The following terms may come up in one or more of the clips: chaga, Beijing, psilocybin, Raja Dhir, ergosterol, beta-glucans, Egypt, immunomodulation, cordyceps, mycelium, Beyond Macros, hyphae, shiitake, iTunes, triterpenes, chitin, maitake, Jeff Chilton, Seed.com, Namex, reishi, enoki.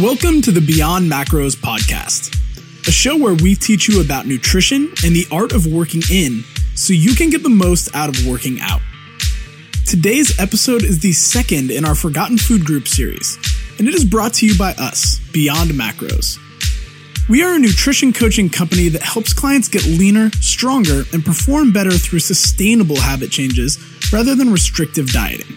Welcome to the Beyond Macros podcast, a show where we teach you about nutrition and the art of working in so you can get the most out of working out. Today's episode is the second in our Forgotten Food Group series, and it is brought to you by us, Beyond Macros. We are a nutrition coaching company that helps clients get leaner, stronger, and perform better through sustainable habit changes rather than restrictive dieting.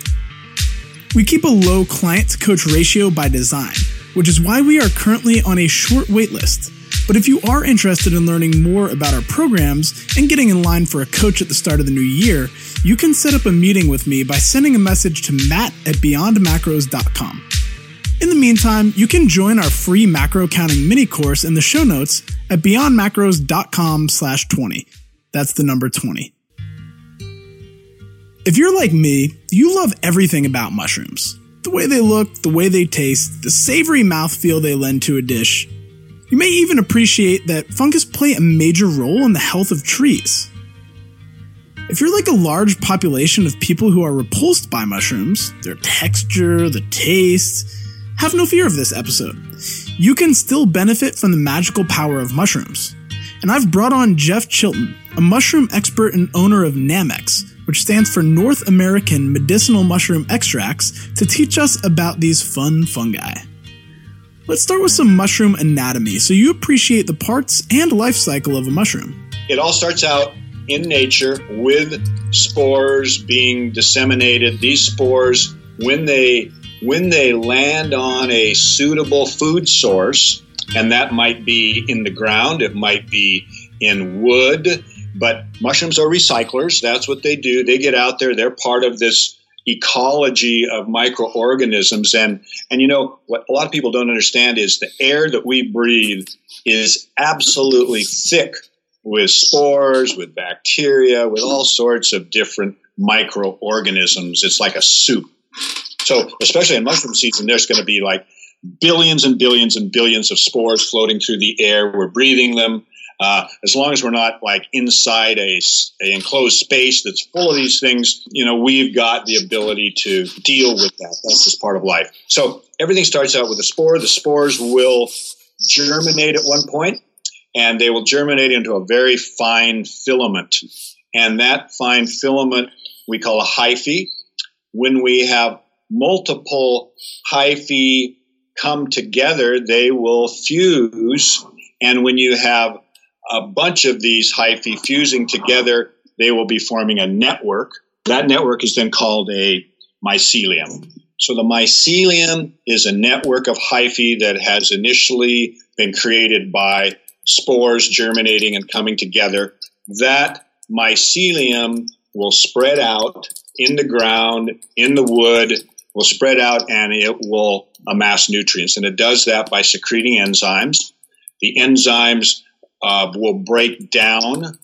We keep a low client-to-coach ratio by design, which is why we are currently on a short wait list. But if you are interested in learning more about our programs and getting in line for a coach at the start of the new year, you can set up a meeting with me by sending a message to Matt at BeyondMacros.com. In the meantime, you can join our free macro counting mini course in the show notes at BeyondMacros.com/20. That's the number 20. If you're like me, you love everything about mushrooms. The way they look, the way they taste, the savory mouthfeel they lend to a dish. You may even appreciate that fungus play a major role in the health of trees. If you're like a large population of people who are repulsed by mushrooms, their texture, the taste, have no fear of this episode. You can still benefit from the magical power of mushrooms. And I've brought on Jeff Chilton, a mushroom expert and owner of Namex, which stands for North American Medicinal Mushroom Extracts, to teach us about these fun fungi. Let's start with some mushroom anatomy so you appreciate the parts and life cycle of a mushroom. It all starts out in nature with spores being disseminated. These spores, when they land on a suitable food source, and that might be in the ground, it might be in wood, but mushrooms are recyclers. That's what they do. They get out there. They're part of this ecology of microorganisms. And you know, what a lot of people don't understand is the air that we breathe is absolutely thick with spores, with bacteria, with all sorts of different microorganisms. It's like a soup. So especially in mushroom season, there's going to be like billions and billions and billions of spores floating through the air. We're breathing them. As long as we're not like inside a enclosed space that's full of these things, you know, we've got the ability to deal with that. That's just part of life. So everything starts out with a spore. The spores will germinate at one point, and they will germinate into a very fine filament. And that fine filament we call a hyphae. When we have multiple hyphae come together, they will fuse. And when you have a bunch of these hyphae fusing together, they will be forming a network. That network is then called a mycelium. So the mycelium is a network of hyphae that has initially been created by spores germinating and coming together. That mycelium will spread out in the ground, in the wood, will spread out, and it will amass nutrients. And it does that by secreting enzymes. The enzymes will break down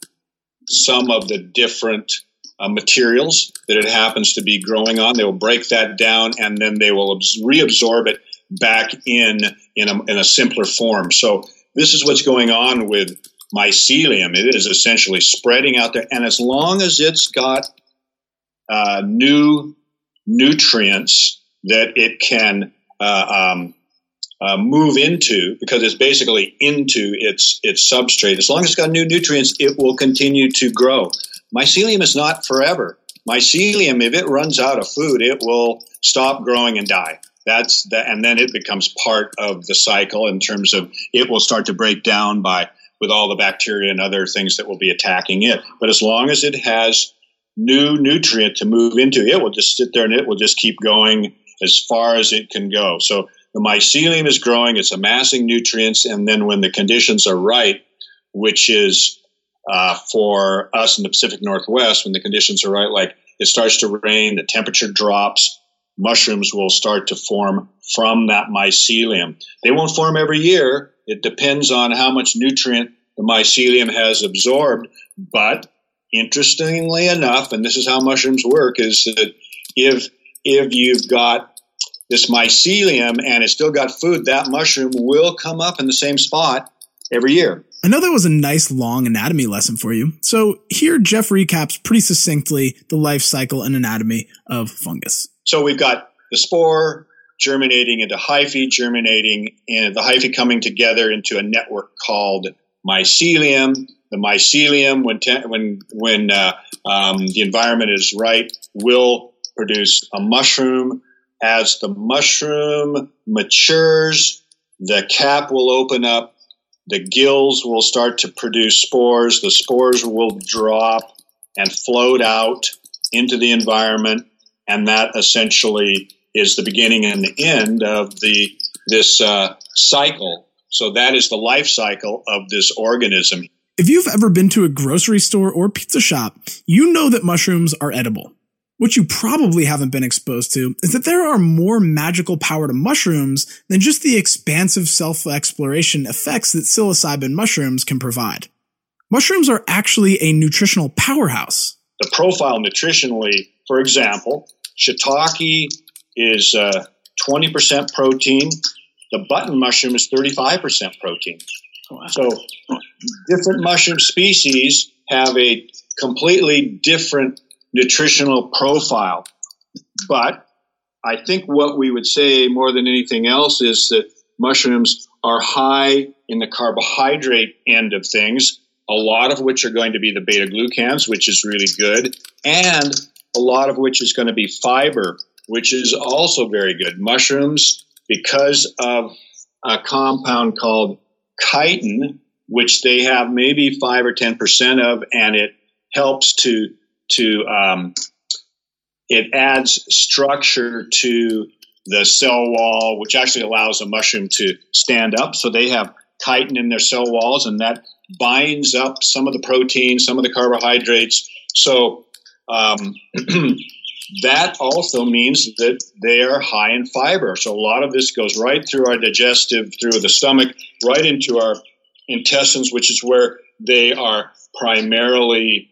some of the different materials that it happens to be growing on. They will break that down, and then they will reabsorb it back in a simpler form. So this is what's going on with mycelium. It is essentially spreading out there, and as long as it's got new nutrients that it can move into, because it's basically into its substrate. As long as it's got new nutrients, it will continue to grow. Mycelium is not forever. Mycelium, if it runs out of food, it will stop growing and die. And then it becomes part of the cycle in terms of it will start to break down with all the bacteria and other things that will be attacking it. But as long as it has new nutrient to move into, it will just sit there and it will just keep going as far as it can go. So the mycelium is growing, it's amassing nutrients, and then when the conditions are right, which is for us in the Pacific Northwest, when the conditions are right, like it starts to rain, the temperature drops, mushrooms will start to form from that mycelium. They won't form every year. It depends on how much nutrient the mycelium has absorbed, but interestingly enough, and this is how mushrooms work, is that if you've got this mycelium and it's still got food, that mushroom will come up in the same spot every year. I know that was a nice long anatomy lesson for you. So here Jeff recaps pretty succinctly the life cycle and anatomy of fungus. So we've got the spore germinating into hyphae, germinating and the hyphae coming together into a network called mycelium. The mycelium, when the environment is right, will produce a mushroom. As the mushroom matures, the cap will open up, the gills will start to produce spores, the spores will drop and float out into the environment, and that essentially is the beginning and the end of this cycle. So that is the life cycle of this organism. If you've ever been to a grocery store or pizza shop, you know that mushrooms are edible. What you probably haven't been exposed to is that there are more magical power to mushrooms than just the expansive self-exploration effects that psilocybin mushrooms can provide. Mushrooms are actually a nutritional powerhouse. The profile nutritionally, for example, shiitake is 20% protein. The button mushroom is 35% protein. Wow. So different mushroom species have a completely different nutritional profile. But I think what we would say more than anything else is that mushrooms are high in the carbohydrate end of things, a lot of which are going to be the beta-glucans, which is really good, and a lot of which is going to be fiber, which is also very good. Mushrooms, because of a compound called chitin, which they have maybe 5 or 10% of, and it helps to it adds structure to the cell wall, which actually allows a mushroom to stand up. So they have chitin in their cell walls, and that binds up some of the protein, some of the carbohydrates. So that also means that they are high in fiber. So a lot of this goes right through our digestive, through the stomach, right into our intestines, which is where they are primarily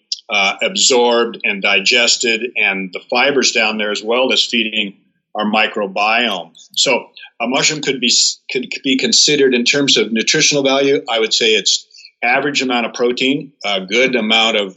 absorbed and digested, and the fibers down there as well as feeding our microbiome. So a mushroom could be considered in terms of nutritional value. I would say it's average amount of protein, a good amount of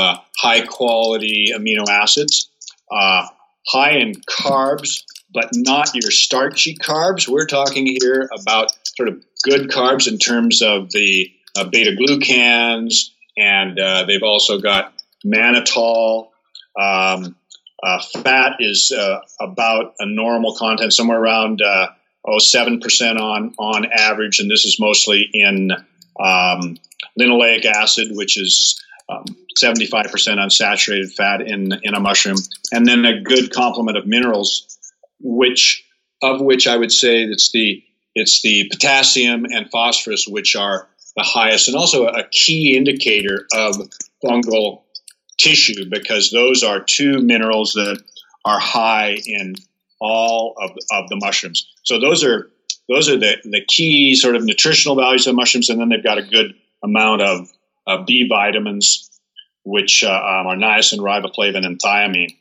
high quality amino acids, high in carbs, but not your starchy carbs. We're talking here about sort of good carbs in terms of the beta glucans. And they've also got mannitol. Fat is about a normal content, somewhere around 7% on average. And this is mostly in linoleic acid, which is 75% unsaturated fat in a mushroom. And then a good complement of minerals, of which I would say it's the potassium and phosphorus, which are the highest, and also a key indicator of fungal tissue, because those are two minerals that are high in all of the mushrooms. So those are the key sort of nutritional values of mushrooms, and then they've got a good amount of B vitamins, which are niacin, riboflavin, and thiamine.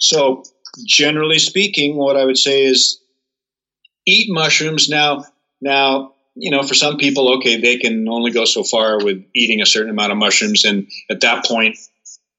So generally speaking, what I would say is eat mushrooms now. You know, for some people, okay, they can only go so far with eating a certain amount of mushrooms, and at that point,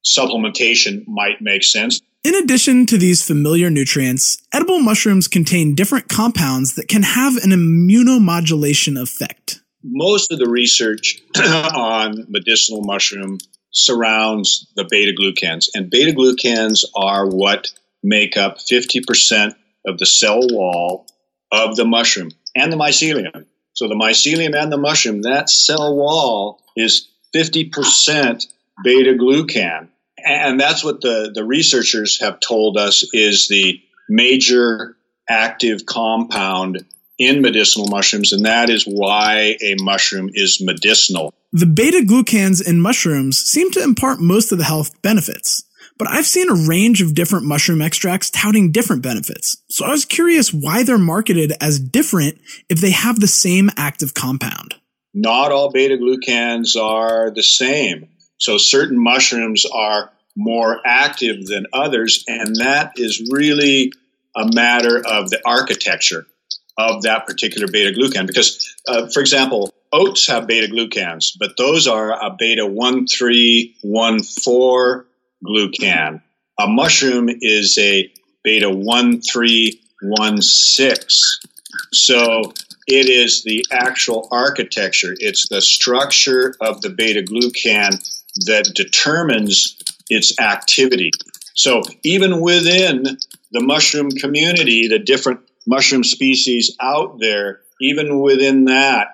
supplementation might make sense. In addition to these familiar nutrients, edible mushrooms contain different compounds that can have an immunomodulation effect. Most of the research on medicinal mushroom surrounds the beta-glucans, and beta-glucans are what make up 50% of the cell wall of the mushroom and the mycelium. So the mycelium and the mushroom, that cell wall is 50% beta-glucan. And that's what the researchers have told us is the major active compound in medicinal mushrooms, and that is why a mushroom is medicinal. The beta-glucans in mushrooms seem to impart most of the health benefits, but I've seen a range of different mushroom extracts touting different benefits. So I was curious why they're marketed as different if they have the same active compound. Not all beta-glucans are the same. So certain mushrooms are more active than others, and that is really a matter of the architecture of that particular beta-glucan. Because, for example, oats have beta-glucans, but those are a beta-1,3, 1,4 glucan. A mushroom is a beta 1316. So it is the actual architecture. It's the structure of the beta glucan that determines its activity. So even within the mushroom community, the different mushroom species out there, even within that,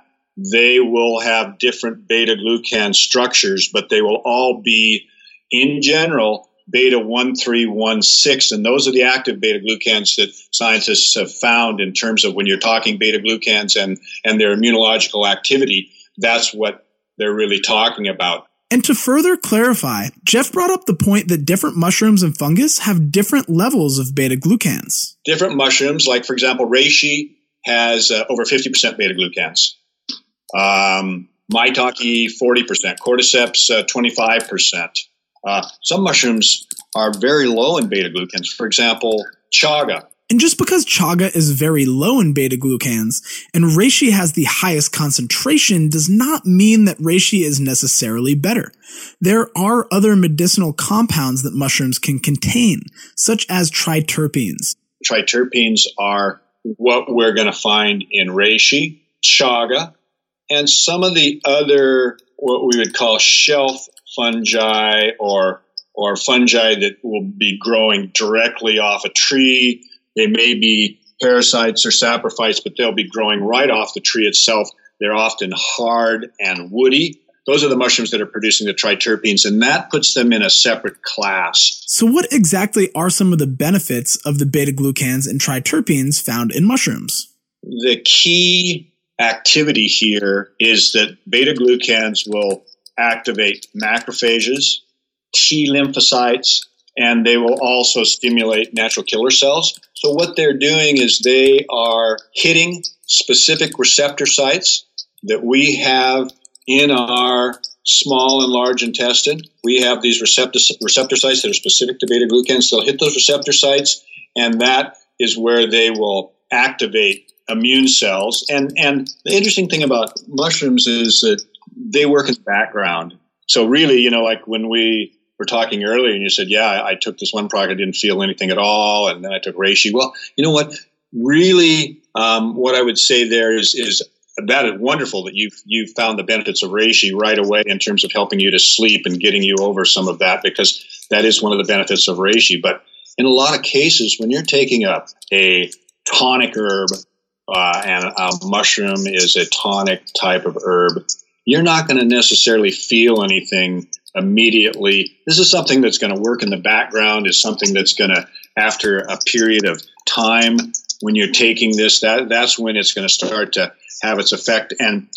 they will have different beta-glucan structures, but they will all be, in general, beta 1316, and those are the active beta-glucans that scientists have found in terms of when you're talking beta-glucans and their immunological activity. That's what they're really talking about. And to further clarify, Jeff brought up the point that different mushrooms and fungus have different levels of beta-glucans. Different mushrooms, like, for example, reishi has over 50% beta-glucans. Maitake, 40%. Cordyceps, 25%. Some mushrooms are very low in beta-glucans. For example, chaga. And just because chaga is very low in beta-glucans and reishi has the highest concentration does not mean that reishi is necessarily better. There are other medicinal compounds that mushrooms can contain, such as triterpenes. Triterpenes are what we're going to find in reishi, chaga, and some of the other what we would call shelf fungi or fungi that will be growing directly off a tree. They may be parasites or saprophytes, but they'll be growing right off the tree itself. They're often hard and woody. Those are the mushrooms that are producing the triterpenes, and that puts them in a separate class. So what exactly are some of the benefits of the beta-glucans and triterpenes found in mushrooms? The key activity here is that beta-glucans will activate macrophages, T lymphocytes, and they will also stimulate natural killer cells. So what they're doing is they are hitting specific receptor sites that we have in our small and large intestine. We have these receptor sites that are specific to beta-glucans. They'll hit those receptor sites, and that is where they will activate immune cells. And the interesting thing about mushrooms is that they work in the background. So really, like when we were talking earlier and you said, yeah, I took this one product, I didn't feel anything at all, and then I took reishi. Well, you know what? Really, what I would say there is that is wonderful that you found the benefits of reishi right away in terms of helping you to sleep and getting you over some of that, because that is one of the benefits of reishi. But in a lot of cases, when you're taking up a tonic herb, and a mushroom is a tonic type of herb, you're not going to necessarily feel anything immediately. This is something that's going to work in the background, is something that's going to, after a period of time, when you're taking this, that's when it's going to start to have its effect. And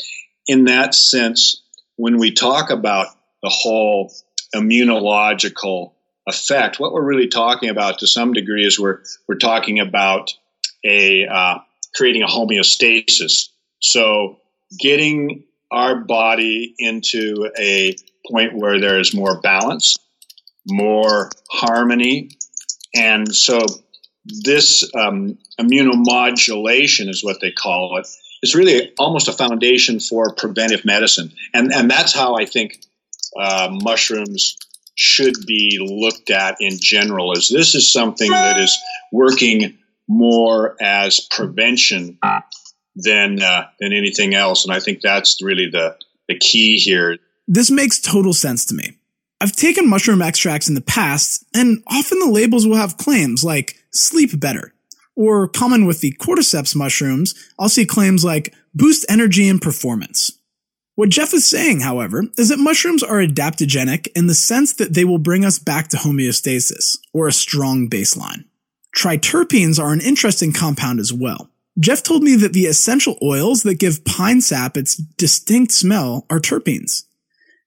in that sense, when we talk about the whole immunological effect, what we're really talking about to some degree is we're talking about creating a homeostasis. So getting our body into a point where there is more balance, more harmony. And so this immunomodulation is what they call it. It's really almost a foundation for preventive medicine. And that's how I think mushrooms should be looked at in general, is this is something that is working more as prevention than anything else. And I think that's really the key here. This makes total sense to me. I've taken mushroom extracts in the past, and often the labels will have claims like sleep better. Or common with the cordyceps mushrooms, I'll see claims like boost energy and performance. What Jeff is saying, however, is that mushrooms are adaptogenic in the sense that they will bring us back to homeostasis, or a strong baseline. Triterpenes are an interesting compound as well. Jeff told me that the essential oils that give pine sap its distinct smell are terpenes.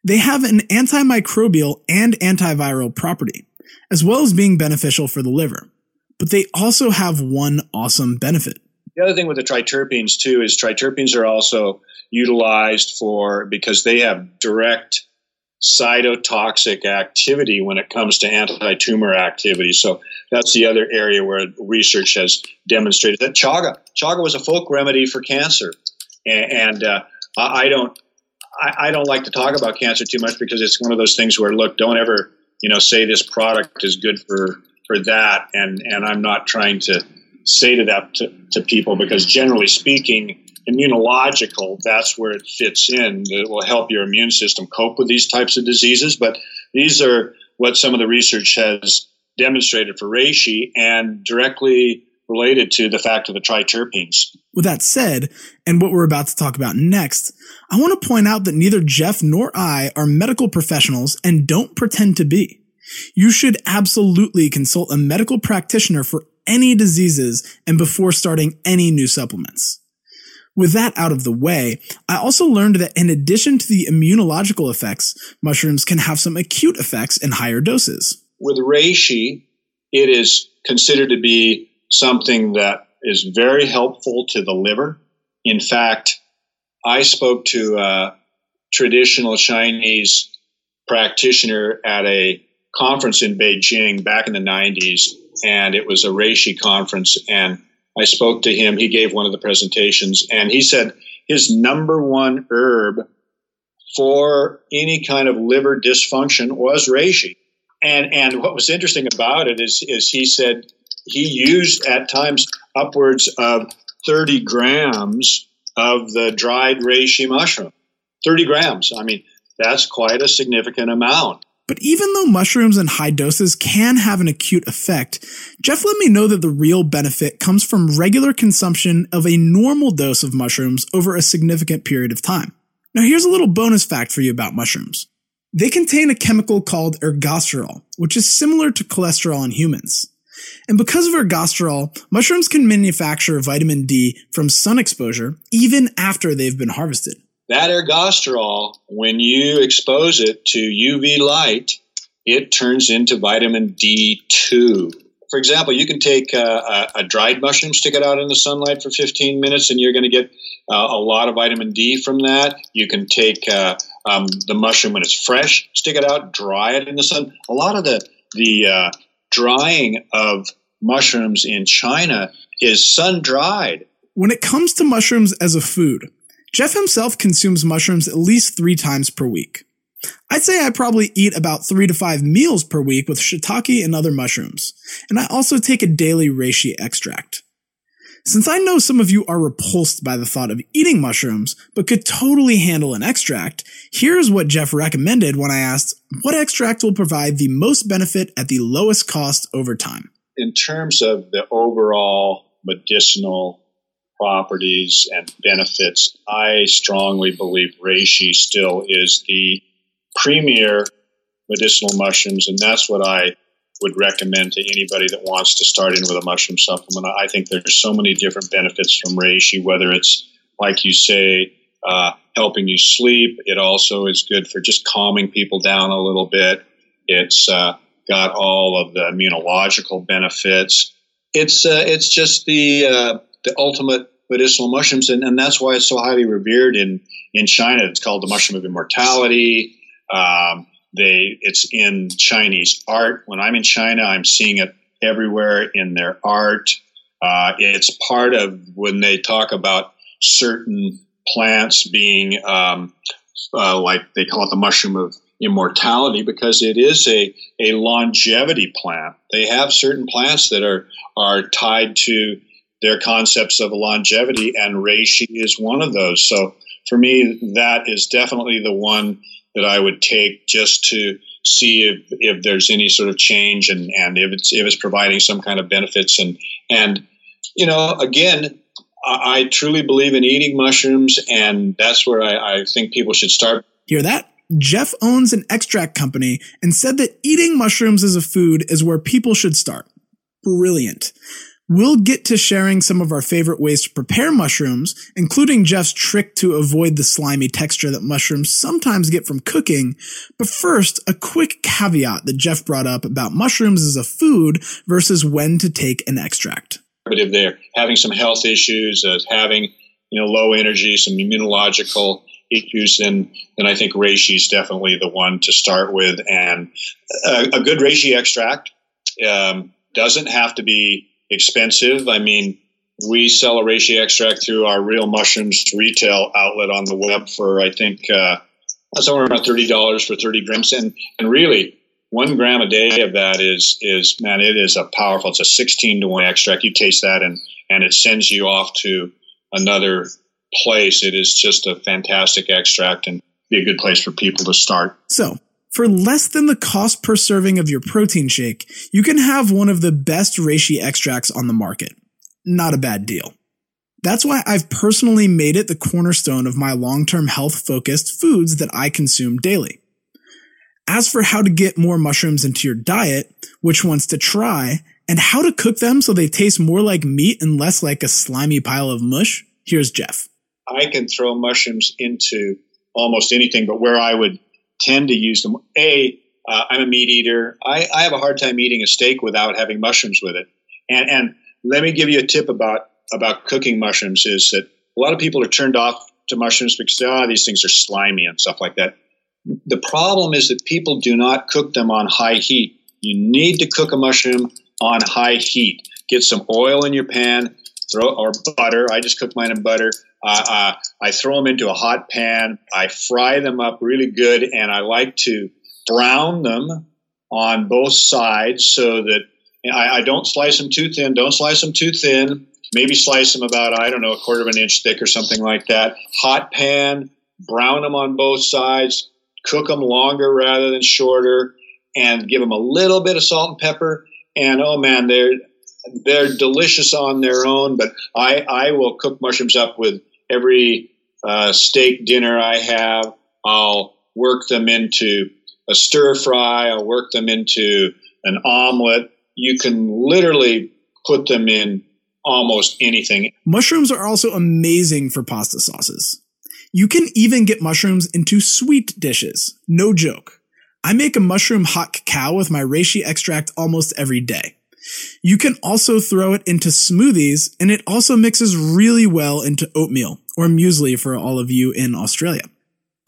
They have an antimicrobial and antiviral property, as well as being beneficial for the liver. But they also have one awesome benefit. The other thing with the triterpenes, too, is triterpenes are also utilized because they have direct cytotoxic activity when it comes to anti-tumor activity. So that's the other area where research has demonstrated that chaga was a folk remedy for cancer. And I don't like to talk about cancer too much because it's one of those things where, look, don't ever, say this product is good for for that. And I'm not trying to say to that to people, because generally speaking, immunological, that's where it fits in. It will help your immune system cope with these types of diseases. But these are what some of the research has demonstrated for reishi and directly related to the fact of the triterpenes. With that said, and what we're about to talk about next, I want to point out that neither Jeff nor I are medical professionals and don't pretend to be. You should absolutely consult a medical practitioner for any diseases and before starting any new supplements. With that out of the way, I also learned that in addition to the immunological effects, mushrooms can have some acute effects in higher doses. With reishi, it is considered to be something that is very helpful to the liver. In fact, I spoke to a traditional Chinese practitioner at a conference in Beijing back in the 90s, and it was a reishi conference, and I spoke to him. He gave one of the presentations, and he said his number one herb for any kind of liver dysfunction was reishi. And what was interesting about it is he said he used at times upwards of 30 grams of the dried reishi mushroom. 30 grams. I mean, that's quite a significant amount. But even though mushrooms in high doses can have an acute effect, Jeff let me know that the real benefit comes from regular consumption of a normal dose of mushrooms over a significant period of time. Now here's a little bonus fact for you about mushrooms. They contain a chemical called ergosterol, which is similar to cholesterol in humans. And because of ergosterol, mushrooms can manufacture vitamin D from sun exposure even after they've been harvested. That ergosterol, when you expose it to UV light, it turns into vitamin D2. For example, you can take a dried mushroom, stick it out in the sunlight for 15 minutes, and you're going to get a lot of vitamin D from that. You can take the mushroom when it's fresh, stick it out, dry it in the sun. A lot of the drying of mushrooms in China is sun-dried. When it comes to mushrooms as a food, Jeff himself consumes mushrooms at least 3 times per week. I'd say I probably eat about 3 to 5 meals per week with shiitake and other mushrooms, and I also take a daily reishi extract. Since I know some of you are repulsed by the thought of eating mushrooms, but could totally handle an extract, here's what Jeff recommended when I asked what extract will provide the most benefit at the lowest cost over time. In terms of the overall medicinal properties and benefits, I strongly believe reishi still is the premier medicinal mushrooms, and that's what I would recommend to anybody that wants to start in with a mushroom supplement. I think there's so many different benefits from reishi, whether it's, like you say, helping you sleep. It also is good for just calming people down a little bit. It's got all of the immunological benefits. It's just the ultimate medicinal mushrooms, and that's why it's so highly revered in China. It's called the mushroom of immortality. It's in Chinese art. When I'm in China, I'm seeing it everywhere in their art. It's part of when they talk about certain plants being like they call it the mushroom of immortality, because it is a longevity plant. They have certain plants that are tied to their concepts of longevity, and reishi is one of those. So for me, that is definitely the one that I would take just to see if there's any sort of change and if it's providing some kind of benefits. And you know, again, I truly believe in eating mushrooms, and that's where I think people should start. Hear that? Jeff owns an extract company and said that eating mushrooms as a food is where people should start. Brilliant. We'll get to sharing some of our favorite ways to prepare mushrooms, including Jeff's trick to avoid the slimy texture that mushrooms sometimes get from cooking. But first, a quick caveat that Jeff brought up about mushrooms as a food versus when to take an extract. But if they're having some health issues, having low energy, some immunological issues, then I think reishi is definitely the one to start with. And a good reishi extract doesn't have to be expensive. I mean, we sell a reishi extract through our Real Mushrooms retail outlet on the web for, I think, somewhere around $30 for 30 grams. And really, 1 gram a day of that is man, it is a powerful. It's a 16-to-1 extract. You taste that, and it sends you off to another place. It is just a fantastic extract and be a good place for people to start. So, for less than the cost per serving of your protein shake, you can have one of the best reishi extracts on the market. Not a bad deal. That's why I've personally made it the cornerstone of my long-term health-focused foods that I consume daily. As for how to get more mushrooms into your diet, which ones to try, and how to cook them so they taste more like meat and less like a slimy pile of mush, here's Jeff. I can throw mushrooms into almost anything, but where I would tend to use them. I'm a meat eater. I have a hard time eating a steak without having mushrooms with it. And let me give you a tip about cooking mushrooms is that a lot of people are turned off to mushrooms because, these things are slimy and stuff like that. The problem is that people do not cook them on high heat. You need to cook a mushroom on high heat. Get some oil in your pan, or butter. I just cook mine in butter. I throw them into a hot pan. I fry them up really good, and I like to brown them on both sides so that I don't slice them too thin. Don't slice them too thin. Maybe slice them about, a 1/4 inch thick or something like that. Hot pan, brown them on both sides, cook them longer rather than shorter, and give them a little bit of salt and pepper. And, they're delicious on their own, but I will cook mushrooms up with every steak dinner I have. I'll work them into a stir fry. I'll work them into an omelet. You can literally put them in almost anything. Mushrooms are also amazing for pasta sauces. You can even get mushrooms into sweet dishes. No joke. I make a mushroom hot cacao with my reishi extract almost every day. You can also throw it into smoothies, and it also mixes really well into oatmeal or muesli for all of you in Australia.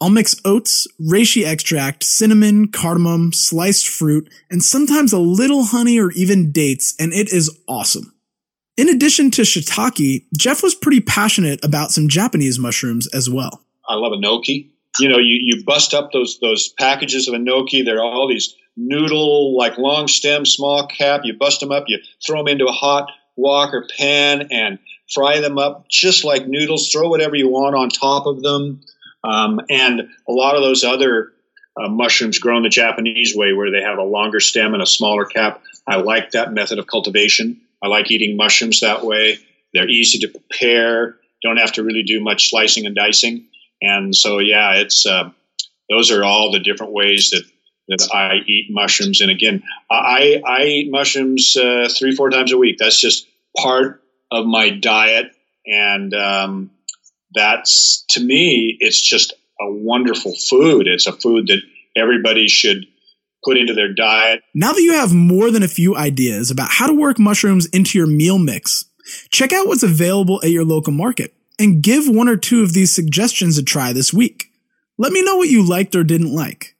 I'll mix oats, reishi extract, cinnamon, cardamom, sliced fruit, and sometimes a little honey or even dates, and it is awesome. In addition to shiitake, Jeff was pretty passionate about some Japanese mushrooms as well. I love enoki. You bust up those packages of enoki. There are all these noodle, like long stem, small cap. You bust them up, you throw them into a hot wok or pan and fry them up just like noodles. Throw whatever you want on top of them. And a lot of those other mushrooms grown the Japanese way where they have a longer stem and a smaller cap. I like that method of cultivation. I like eating mushrooms that way. They're easy to prepare. Don't have to really do much slicing and dicing. And so, it's those are all the different ways that I eat mushrooms. And again, I eat mushrooms 3-4 times a week. That's just part of my diet. And that's, to me, it's just a wonderful food. It's a food that everybody should put into their diet. Now that you have more than a few ideas about how to work mushrooms into your meal mix, check out what's available at your local market and give 1 or 2 of these suggestions a try this week. Let me know what you liked or didn't like.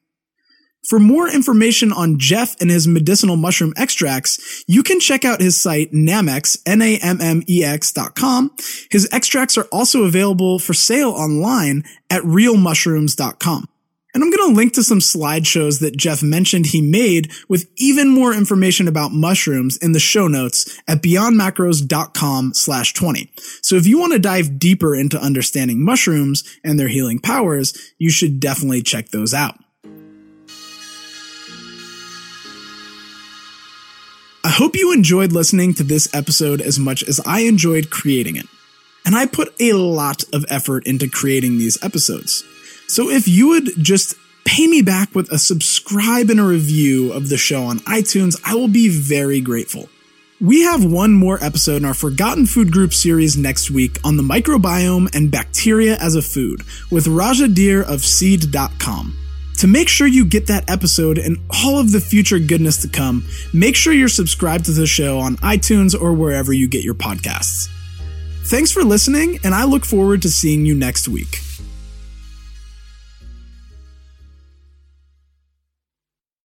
For more information on Jeff and his medicinal mushroom extracts, you can check out his site Namex, Nammex.com. His extracts are also available for sale online at realmushrooms.com. And I'm going to link to some slideshows that Jeff mentioned he made with even more information about mushrooms in the show notes at beyondmacros.com/20. So if you want to dive deeper into understanding mushrooms and their healing powers, you should definitely check those out. I hope you enjoyed listening to this episode as much as I enjoyed creating it. And I put a lot of effort into creating these episodes. So if you would just pay me back with a subscribe and a review of the show on iTunes, I will be very grateful. We have one more episode in our Forgotten Food Group series next week on the microbiome and bacteria as a food with Raja Dhir of Seed.com. To make sure you get that episode and all of the future goodness to come, make sure you're subscribed to the show on iTunes or wherever you get your podcasts. Thanks for listening, and I look forward to seeing you next week.